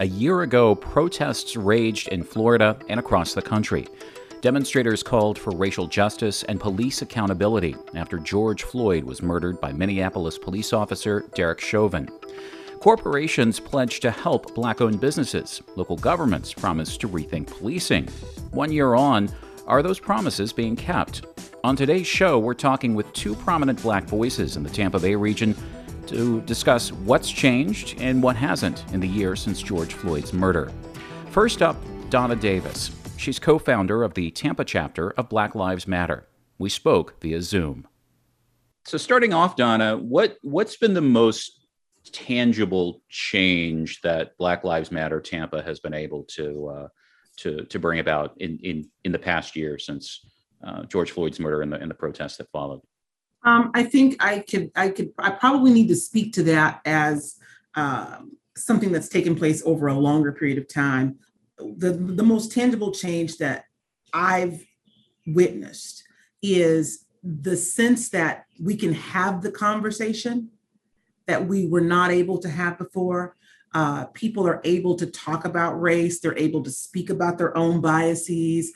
A year ago, protests raged in Florida and across the country. Demonstrators called for racial justice and police accountability after George Floyd was murdered by Minneapolis police officer Derek Chauvin. Corporations pledged to help Black-owned businesses. Local governments promised to rethink policing. 1 year on, are those promises being kept? On today's show, we're talking with two prominent Black voices in the Tampa Bay region to discuss what's changed and what hasn't in the year since George Floyd's murder. First up, Donna Davis. She's co-founder of the Tampa chapter of Black Lives Matter. We spoke via Zoom. So starting off, Donna, what's been the most tangible change that Black Lives Matter Tampa has been able to bring about in the past year since George Floyd's murder and the protests that followed? I think I probably need to speak to that as something that's taken place over a longer period of time. The most tangible change that I've witnessed is the sense that we can have the conversation that we were not able to have before. People are able to talk about race. They're able to speak about their own biases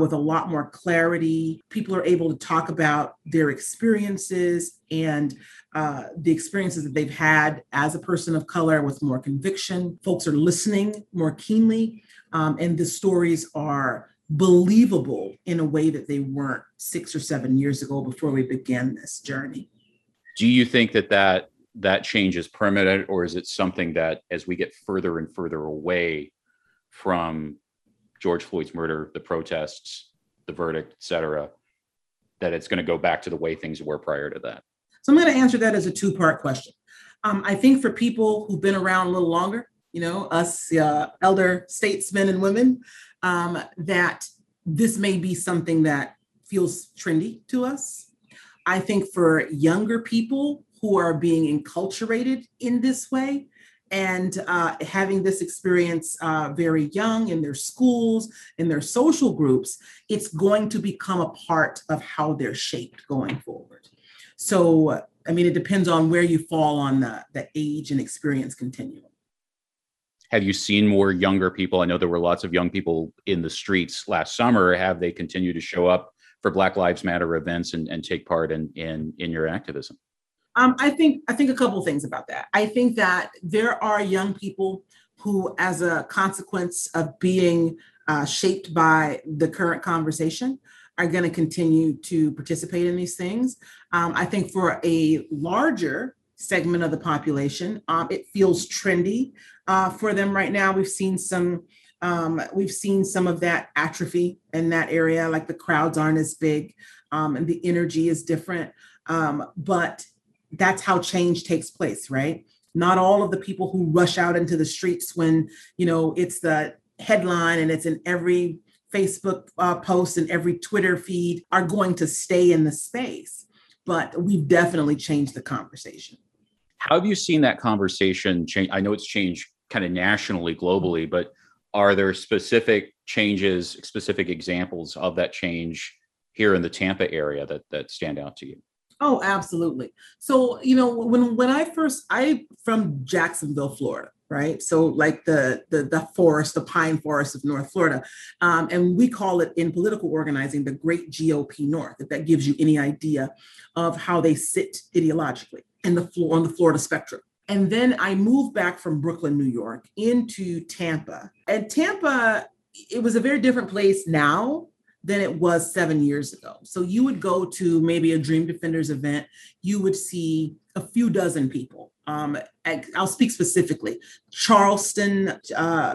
with a lot more clarity. People are able to talk about their experiences and the experiences that they've had as a person of color with more conviction. Folks are listening more keenly, and the stories are believable in a way that they weren't 6 or 7 years ago before we began this journey. Do you think that change is permanent, or is it something that as we get further and further away from George Floyd's murder, the protests, the verdict, et cetera, that it's going to go back to the way things were prior to that? So I'm going to answer that as a two-part question. I think for people who've been around a little longer, you know, us elder statesmen and women, that this may be something that feels trendy to us. I think for younger people who are being enculturated in this way and having this experience very young in their schools, in their social groups, it's going to become a part of how they're shaped going forward. So, I mean, it depends on where you fall on the age and experience continuum. Have you seen more younger people? I know there were lots of young people in the streets last summer. Have they continued to show up for Black Lives Matter events and take part in your activism? I think a couple of things about that. I think that there are young people who, as a consequence of being shaped by the current conversation, are going to continue to participate in these things. I think for a larger segment of the population, it feels trendy for them right now. We've seen some of that atrophy in that area, like the crowds aren't as big and the energy is different, but that's how change takes place, right? Not all of the people who rush out into the streets when, you know, it's the headline and it's in every Facebook post and every Twitter feed are going to stay in the space. But we've definitely changed the conversation. How have you seen that conversation change? I know it's changed kind of nationally, globally, but are there specific changes, specific examples of that change here in the Tampa area that stand out to you? Oh, absolutely. So, you know, when I'm from Jacksonville, Florida, right? So like the forest, the pine forest of North Florida. And we call it in political organizing, the great GOP North, if that gives you any idea of how they sit ideologically on the Florida spectrum. And then I moved back from Brooklyn, New York into Tampa. And Tampa, it was a very different place now than it was 7 years ago. So you would go to maybe a Dream Defenders event, you would see a few dozen people. I'll speak specifically. Charleston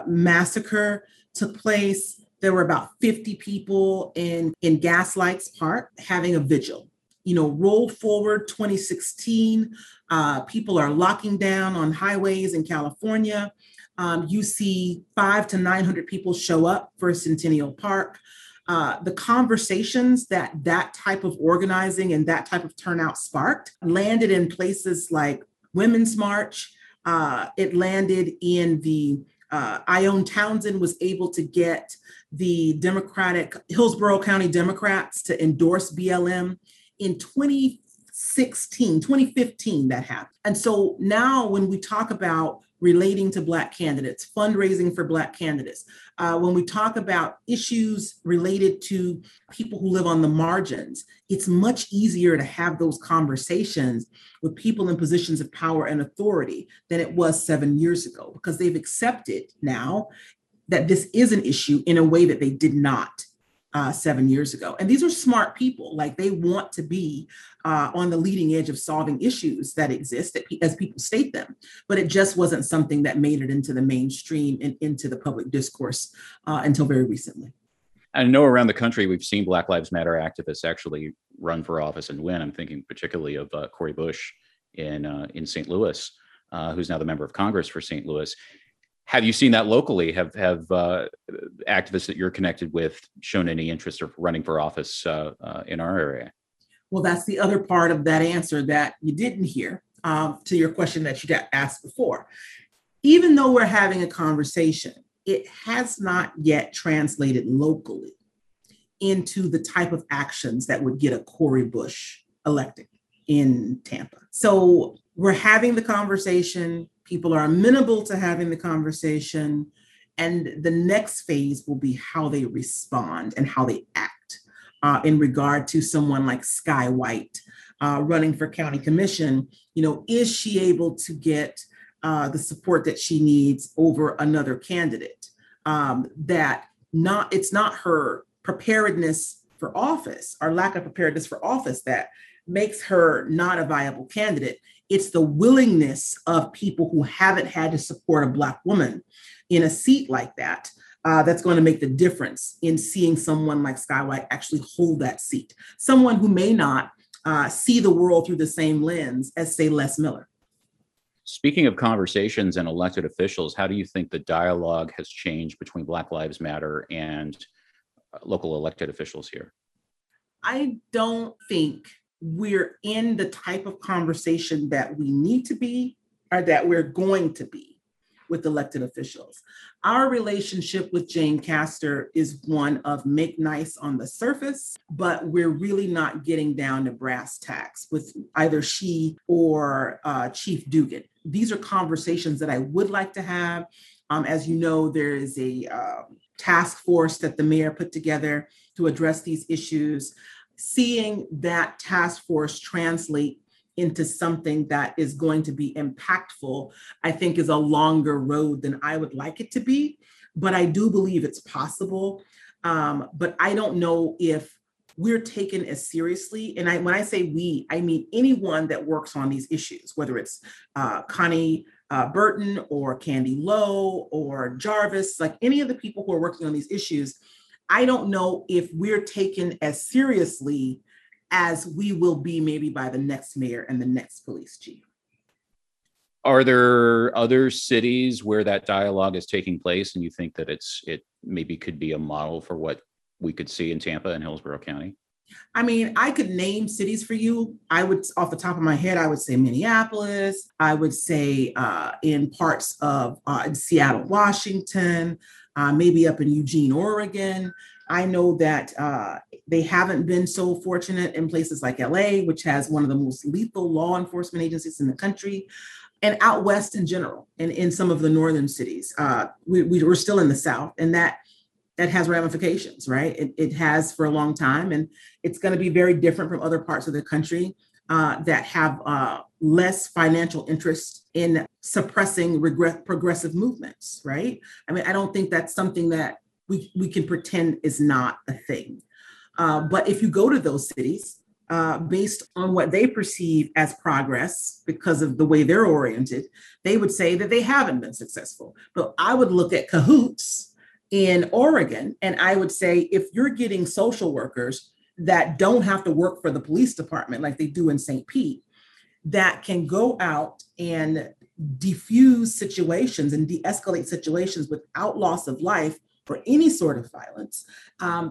massacre took place. There were about 50 people in Gaslights Park having a vigil. You know, rolled forward 2016, people are locking down on highways in California. You see 500 to 900 people show up for Centennial Park. The conversations that type of organizing and that type of turnout sparked landed in places like Women's March. It landed in the Ione Townsend was able to get the Hillsborough County Democrats to endorse BLM in 2015 that happened. And so now when we talk about relating to Black candidates, fundraising for Black candidates, when we talk about issues related to people who live on the margins, it's much easier to have those conversations with people in positions of power and authority than it was 7 years ago, because they've accepted now that this is an issue in a way that they did not 7 years ago. And these are smart people. Like, they want to be on the leading edge of solving issues that exist as people state them, but it just wasn't something that made it into the mainstream and into the public discourse until very recently. I know around the country, we've seen Black Lives Matter activists actually run for office and win. I'm thinking particularly of Cori Bush in St. Louis, who's now the member of Congress for St. Louis. Have you seen that locally? Have activists that you're connected with shown any interest of running for office in our area? Well, that's the other part of that answer that you didn't hear to your question that you got asked before. Even though we're having a conversation, it has not yet translated locally into the type of actions that would get a Cori Bush elected in Tampa. So we're having the conversation. People are amenable to having the conversation. And the next phase will be how they respond and how they act. In regard to someone like Sky White running for county commission, you know, is she able to get the support that she needs over another candidate? It's not her preparedness for office or lack of preparedness for office that makes her not a viable candidate. It's the willingness of people who haven't had to support a Black woman in a seat like that that's going to make the difference in seeing someone like Sky White actually hold that seat. Someone who may not see the world through the same lens as, say, Les Miller. Speaking of conversations and elected officials, how do you think the dialogue has changed between Black Lives Matter and local elected officials here? I don't think we're in the type of conversation that we need to be or that we're going to be with elected officials. Our relationship with Jane Castor is one of make nice on the surface, but we're really not getting down to brass tacks with either she or Chief Dugan. These are conversations that I would like to have. As you know, there is a task force that the mayor put together to address these issues. Seeing that task force translate into something that is going to be impactful, I think, is a longer road than I would like it to be, but I do believe it's possible. But I don't know if we're taken as seriously. And when I say we, I mean anyone that works on these issues, whether it's Connie Burton or Candy Lowe or Jarvis, like any of the people who are working on these issues, I don't know if we're taken as seriously as we will be maybe by the next mayor and the next police chief. Are there other cities where that dialogue is taking place and you think that it maybe could be a model for what we could see in Tampa and Hillsborough County? I mean, I could name cities for you. I would, off the top of my head, I would say Minneapolis. I would say in parts of in Seattle, Washington, maybe up in Eugene, Oregon. I know that they haven't been so fortunate in places like LA, which has one of the most lethal law enforcement agencies in the country, and out west in general, and in some of the northern cities. We're still in the South, and that has ramifications, right? It has for a long time, and it's going to be very different from other parts of the country that have less financial interest in suppressing progressive movements, right? I mean, I don't think that's something that we can pretend is not a thing. But if you go to those cities, based on what they perceive as progress because of the way they're oriented, they would say that they haven't been successful. But I would look at CAHOOTS in Oregon, and I would say, if you're getting social workers that don't have to work for the police department like they do in St. Pete, that can go out and diffuse situations and de-escalate situations without loss of life or any sort of violence,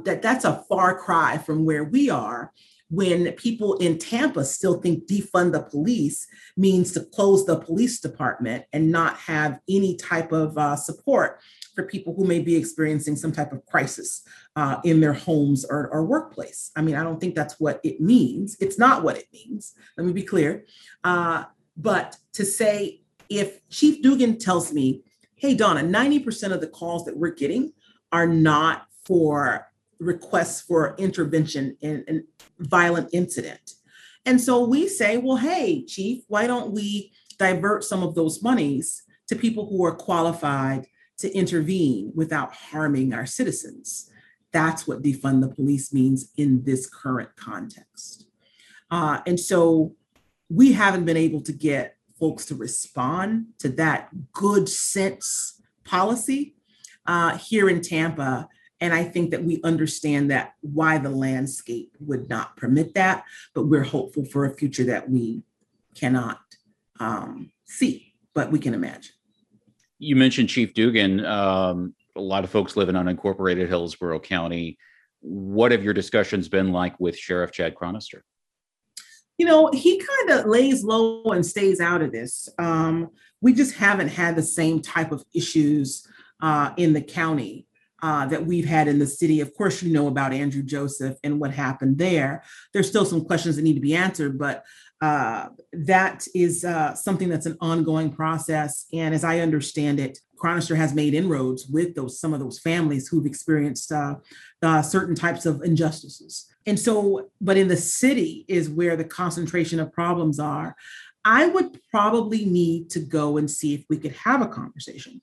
that's a far cry from where we are when people in Tampa still think defund the police means to close the police department and not have any type of support for people who may be experiencing some type of crisis in their homes or workplace. I mean, I don't think that's what it means. It's not what it means. Let me be clear. But to say, if Chief Dugan tells me, hey, Donna, 90% of the calls that we're getting are not for requests for intervention in a violent incident. And so we say, well, hey, Chief, why don't we divert some of those monies to people who are qualified to intervene without harming our citizens? That's what defund the police means in this current context. And so we haven't been able to get folks to respond to that good sense policy here in Tampa. And I think that we understand that why the landscape would not permit that, but we're hopeful for a future that we cannot see, but we can imagine. You mentioned Chief Dugan. A lot of folks live in unincorporated Hillsborough County. What have your discussions been like with Sheriff Chad Chronister? You know, he kind of lays low and stays out of this. We just haven't had the same type of issues in the county that we've had in the city. Of course, you know about Andrew Joseph and what happened there. There's still some questions that need to be answered, but that is something that's an ongoing process. And as I understand it, Chronister has made inroads with some of those families who've experienced certain types of injustices. And so, but in the city is where the concentration of problems are. I would probably need to go and see if we could have a conversation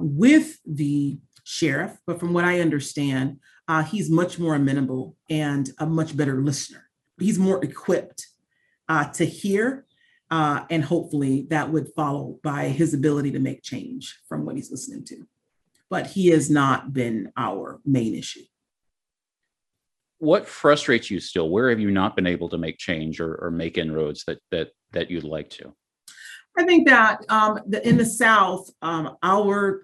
with the sheriff. But from what I understand, he's much more amenable and a much better listener. He's more equipped to hear. And hopefully that would follow by his ability to make change from what he's listening to. But he has not been our main issue. What frustrates you still? Where have you not been able to make change or make inroads that you'd like to? I think that in the South, our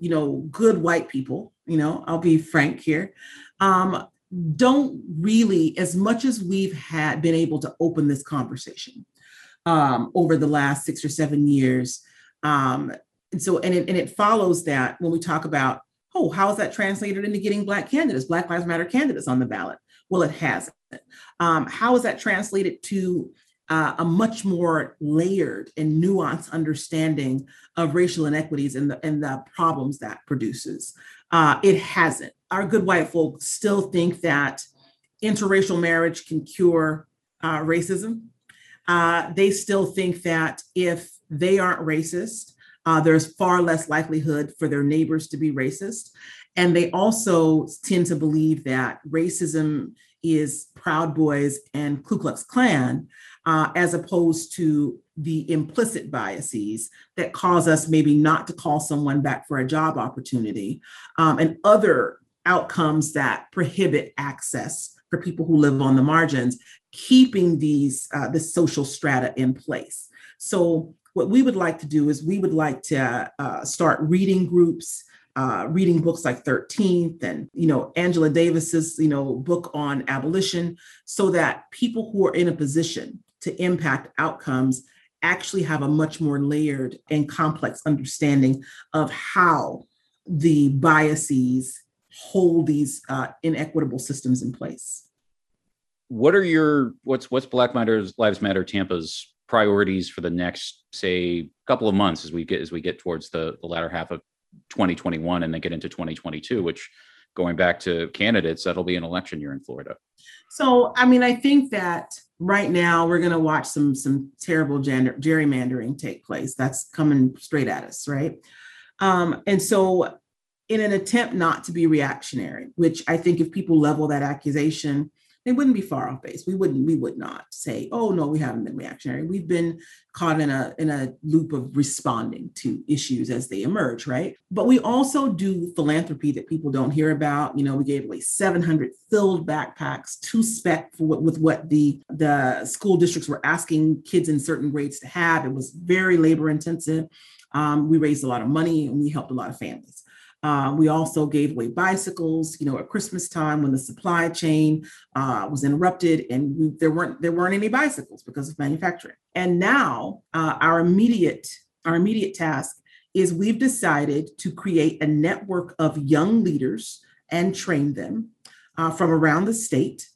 good white people, I'll be frank here, don't really, as much as we've been able to open this conversation over the last 6 or 7 years, and it follows that when we talk about, how is that translated into getting Black Lives Matter candidates on the ballot? Well, it hasn't. How is that translated to a much more layered and nuanced understanding of racial inequities and the problems that produces? It hasn't. Our good white folks still think that interracial marriage can cure racism. They still think that if they aren't racist, there's far less likelihood for their neighbors to be racist. And they also tend to believe that racism is Proud Boys and Ku Klux Klan, as opposed to the implicit biases that cause us maybe not to call someone back for a job opportunity, and other outcomes that prohibit access for people who live on the margins, keeping the social strata in place. So what we would like to do is we would like to start reading groups, reading books like 13th and, Angela Davis's, book on abolition, so that people who are in a position to impact outcomes actually have a much more layered and complex understanding of how the biases hold these inequitable systems in place. What are what's Black Lives Matter Tampa's priorities for the next, say, couple of months as we get towards the latter half of 2021 and then get into 2022, which, going back to candidates, that'll be an election year in Florida. So, I think that right now we're going to watch some terrible gerrymandering take place. That's coming straight at us, right? And so, in an attempt not to be reactionary, which I think if people level that accusation they wouldn't be far off base. We would not say, oh no, we haven't been reactionary. We've been caught in a loop of responding to issues as they emerge, right? But we also do philanthropy that people don't hear about. You know, we gave away 700 filled backpacks to spec with what the school districts were asking kids in certain grades to have. It was very labor intensive. We raised a lot of money and we helped a lot of families. We also gave away bicycles, you know, at Christmas time when the supply chain was interrupted and there weren't any bicycles because of manufacturing. And now our immediate task is we've decided to create a network of young leaders and train them from around the state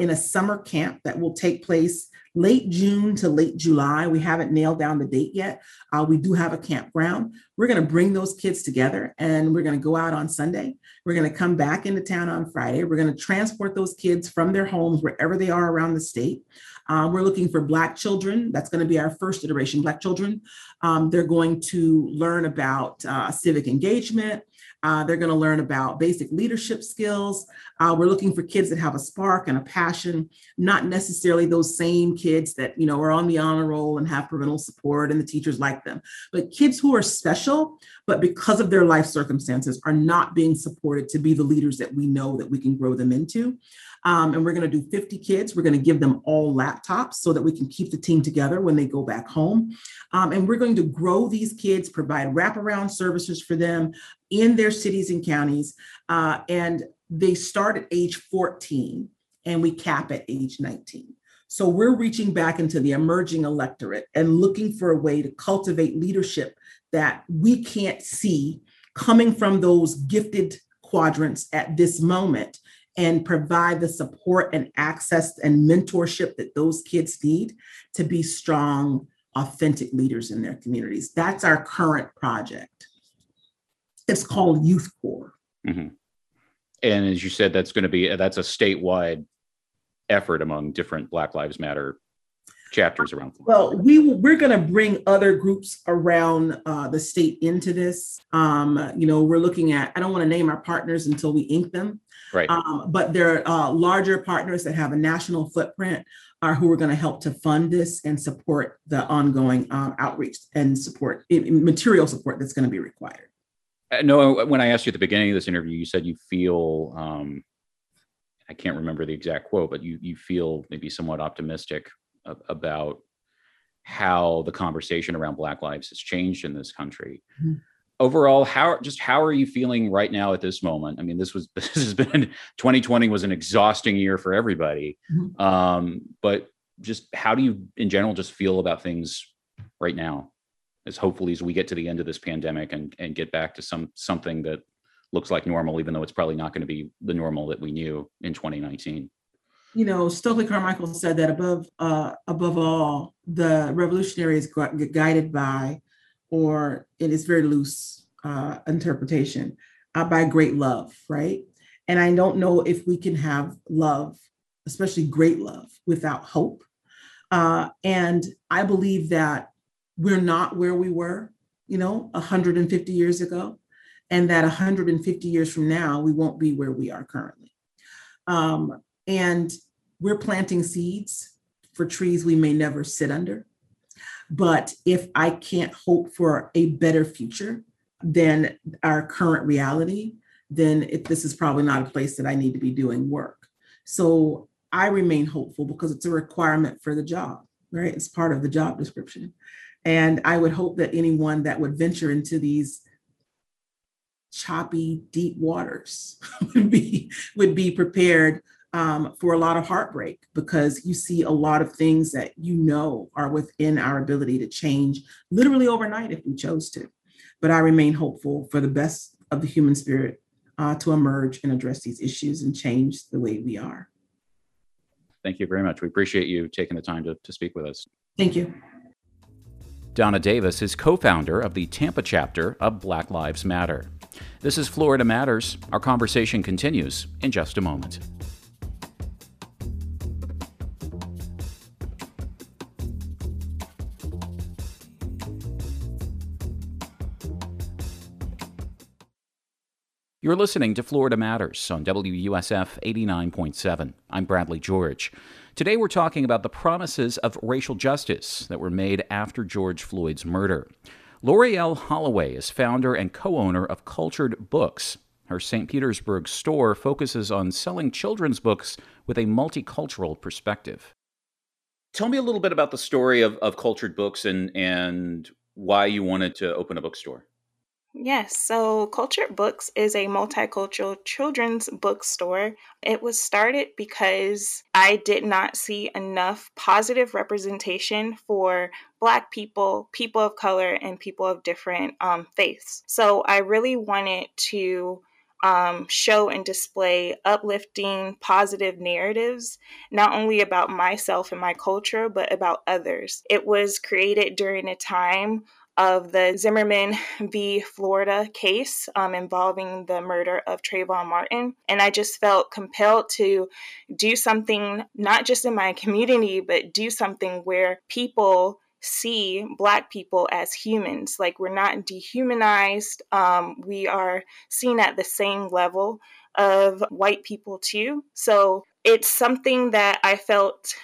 in a summer camp that will take place late June to late July. We haven't nailed down the date yet. We do have a campground. We're going to bring those kids together and we're going to go out on Sunday. We're going to come back into town on Friday. We're going to transport those kids from their homes, wherever they are around the state. We're looking for Black children. That's going to be our first iteration, Black children. They're going to learn about civic engagement. They're going to learn about basic leadership skills. We're looking for kids that have a spark and a passion, not necessarily those same kids that, you know, are on the honor roll and have parental support and the teachers like them, but kids who are special, but because of their life circumstances are not being supported to be the leaders that we know that we can grow them into. And we're going to do 50 kids. We're going to give them all laptops so that we can keep the team together when they go back home. And we're going to grow these kids, provide wraparound services for them in their cities and counties. And they start at age 14 and we cap at age 19. So we're reaching back into the emerging electorate and looking for a way to cultivate leadership that we can't see coming from those gifted quadrants at this moment, and provide the support and access and mentorship that those kids need to be strong, authentic leaders in their communities. That's our current project. It's called Youth Corps. Mm-hmm. And as you said, that's a statewide effort among different Black Lives Matter chapters around. Well, we're going to bring other groups around the state into this. You know, we're looking at, I don't want to name our partners until we ink them. Right. But there are larger partners that have a national footprint who are going to help to fund this and support the ongoing outreach and support, material support that's going to be required. No, when I asked you at the beginning of this interview, you said you feel, I can't remember the exact quote, but you feel maybe somewhat optimistic about how the conversation around Black lives has changed in this country. Mm-hmm. Overall, how are you feeling right now at this moment? I mean, this has been 2020 was an exhausting year for everybody. Mm-hmm. But just how do you in general just feel about things right now, as hopefully as we get to the end of this pandemic and get back to something that looks like normal, even though it's probably not going to be the normal that we knew in 2019. You know, Stokely Carmichael said that above all, the revolutionary is guided by, or it is very loose interpretation, by great love, right? And I don't know if we can have love, especially great love, without hope. And I believe that we're not where we were, you know, 150 years ago, and that 150 years from now, we won't be where we are currently. And we're planting seeds for trees we may never sit under. But if I can't hope for a better future than our current reality, then this is probably not a place that I need to be doing work. So I remain hopeful because it's a requirement for the job, right? It's part of the job description. And I would hope that anyone that would venture into these choppy, deep waters would be prepared for a lot of heartbreak, because you see a lot of things that you know are within our ability to change literally overnight if we chose to. But I remain hopeful for the best of the human spirit to emerge and address these issues and change the way we are. Thank you very much. We appreciate you taking the time to speak with us. Thank you. Donna Davis is co-founder of the Tampa chapter of Black Lives Matter. This is Florida Matters. Our conversation continues in just a moment. You're listening to Florida Matters on WUSF 89.7. I'm Bradley George. Today we're talking about the promises of racial justice that were made after George Floyd's murder. Lorielle Holloway is founder and co-owner of Cultured Books. Her St. Petersburg store focuses on selling children's books with a multicultural perspective. Tell me a little bit about the story of Cultured Books and why you wanted to open a bookstore. Yes, so Cultured Books is a multicultural children's bookstore. It was started because I did not see enough positive representation for Black people, people of color, and people of different faiths. So I really wanted to show and display uplifting, positive narratives, not only about myself and my culture, but about others. It was created during a time of the Zimmerman v. Florida case involving the murder of Trayvon Martin. And I just felt compelled to do something, not just in my community, but do something where people see Black people as humans. Like, we're not dehumanized. We are seen at the same level of white people too. So it's something that I felt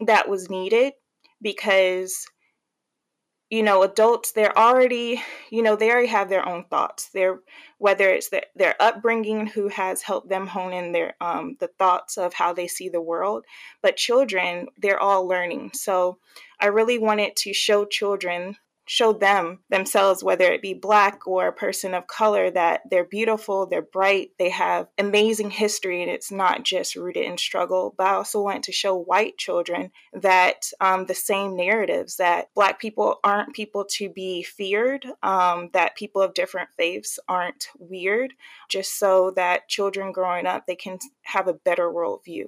that was needed because, you know, adults, they're already, you know, they already have their own thoughts. They're, whether it's their upbringing who has helped them hone in their the thoughts of how they see the world. But children, they're all learning. So I really wanted to show children, show them themselves, whether it be Black or a person of color, that they're beautiful, they're bright, they have amazing history, and it's not just rooted in struggle. But I also want to show white children that the same narratives, that Black people aren't people to be feared, that people of different faiths aren't weird, just so that children growing up, they can have a better worldview.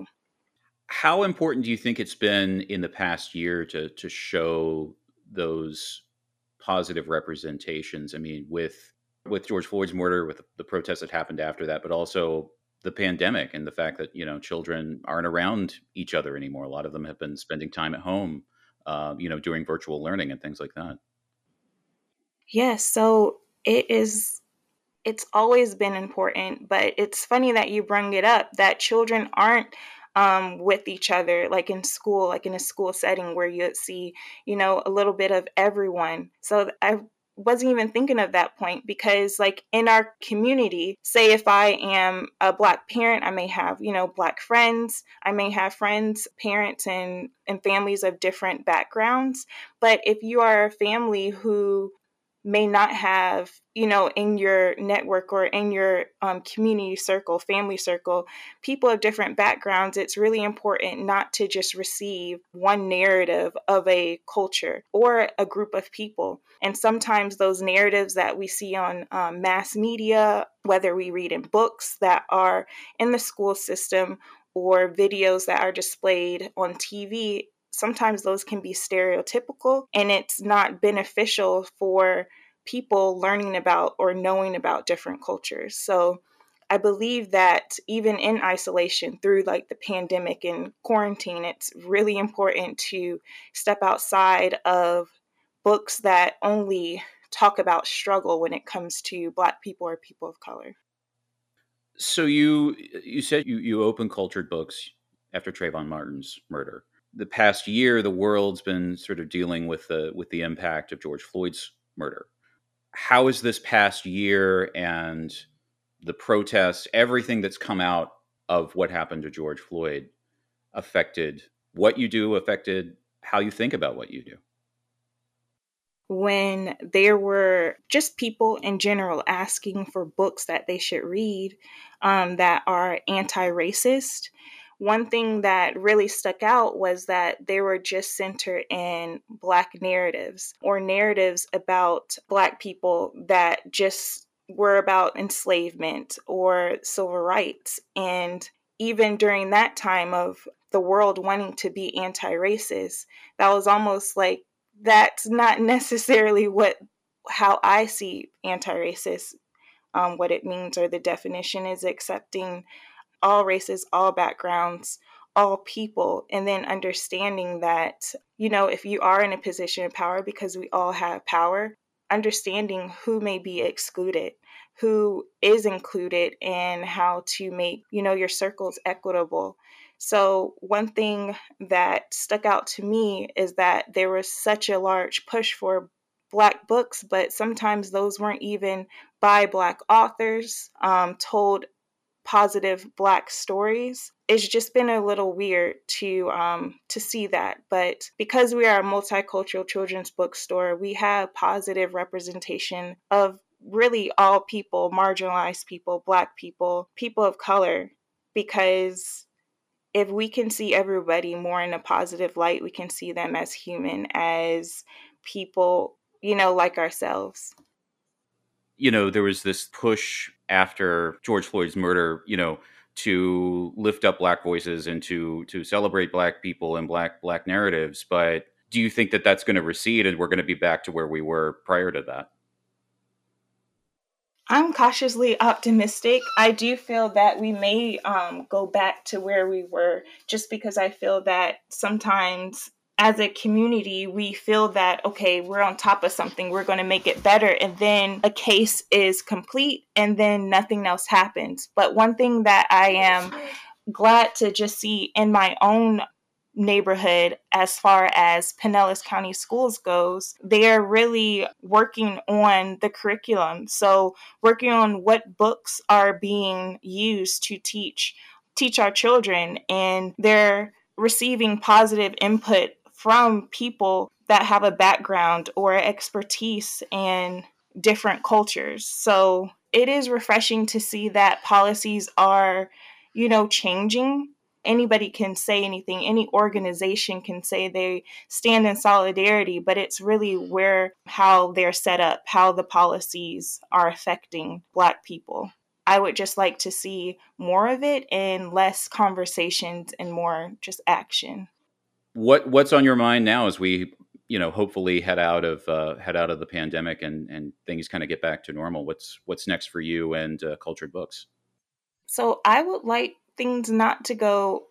How important do you think it's been in the past year to show those positive representations? I mean, with George Floyd's murder, with the protests that happened after that, but also the pandemic and the fact that, you know, children aren't around each other anymore. A lot of them have been spending time at home, you know, doing virtual learning and things like that. Yes, so it's always been important, but it's funny that you bring it up, that children aren't with each other, like in school, like in a school setting where you'd see, you know, a little bit of everyone. So I wasn't even thinking of that point because, like, in our community, say if I am a Black parent, I may have, you know, Black friends, I may have friends, parents, and families of different backgrounds. But if you are a family who may not have, you know, in your network or in your community circle, family circle, people of different backgrounds, it's really important not to just receive one narrative of a culture or a group of people. And sometimes those narratives that we see on mass media, whether we read in books that are in the school system or videos that are displayed on TV, sometimes those can be stereotypical, and it's not beneficial for people learning about or knowing about different cultures. So I believe that even in isolation through like the pandemic and quarantine, it's really important to step outside of books that only talk about struggle when it comes to Black people or people of color. So you said you opened Cultured Books after Trayvon Martin's murder. The past year, the world's been sort of dealing with the impact of George Floyd's murder. How has this past year and the protests, everything that's come out of what happened to George Floyd, affected what you do, affected how you think about what you do? When there were just people in general asking for books that they should read that are anti-racist, one thing that really stuck out was that they were just centered in Black narratives or narratives about Black people that just were about enslavement or civil rights. And even during that time of the world wanting to be anti-racist, that was almost like, that's not necessarily how I see anti-racist, what it means, or the definition is accepting all races, all backgrounds, all people, and then understanding that, you know, if you are in a position of power, because we all have power, understanding who may be excluded, who is included and how to make, you know, your circles equitable. So one thing that stuck out to me is that there was such a large push for Black books, but sometimes those weren't even by Black authors, told positive Black stories. It's just been a little weird to see that. But because we are a multicultural children's bookstore, we have positive representation of really all people, marginalized people, Black people, people of color, because if we can see everybody more in a positive light, we can see them as human, as people, you know, like ourselves. You know, there was this push after George Floyd's murder, you know, to lift up Black voices and to celebrate Black people and Black narratives. But do you think that that's going to recede and we're going to be back to where we were prior to that? I'm cautiously optimistic. I do feel that we may go back to where we were, just because I feel that sometimes as a community, we feel that, okay, we're on top of something, we're going to make it better. And then a case is complete and then nothing else happens. But one thing that I am glad to just see in my own neighborhood, as far as Pinellas County Schools goes, they are really working on the curriculum. So working on what books are being used to teach our children, and they're receiving positive input from people that have a background or expertise in different cultures. So it is refreshing to see that policies are, you know, changing. Anybody can say anything. Any organization can say they stand in solidarity, but it's really where, how they're set up, how the policies are affecting Black people. I would just like to see more of it and less conversations and more just action. What's on your mind now as we, you know, hopefully head out of the pandemic and things kind of get back to normal? What's next for you and Cultured Books? So I would like things not to go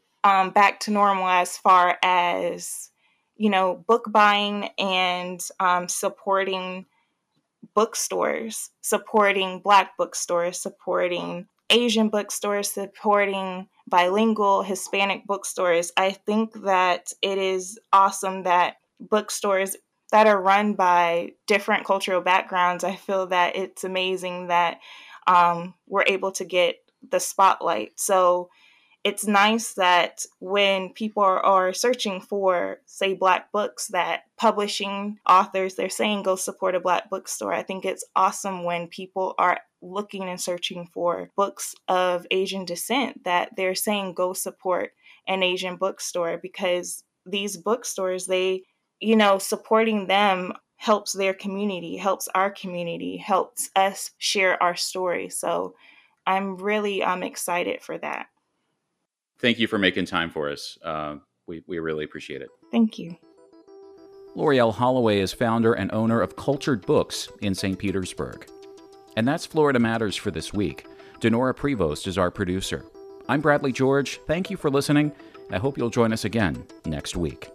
back to normal as far as, you know, book buying and supporting bookstores, supporting Black bookstores, supporting Asian bookstores, supporting bilingual Hispanic bookstores. I think that it is awesome that bookstores that are run by different cultural backgrounds, I feel that it's amazing that we're able to get the spotlight. So it's nice that when people are searching for, say, Black books, that publishing authors, they're saying go support a Black bookstore. I think it's awesome when people are looking and searching for books of Asian descent, that they're saying go support an Asian bookstore, because these bookstores, they, you know, supporting them helps their community, helps our community, helps us share our story. So I'm really excited for that. Thank you for making time for us. We really appreciate it. Thank you. Lorielle Holloway is founder and owner of Cultured Books in St. Petersburg. And that's Florida Matters for this week. Denora Prevost is our producer. I'm Bradley George. Thank you for listening. I hope you'll join us again next week.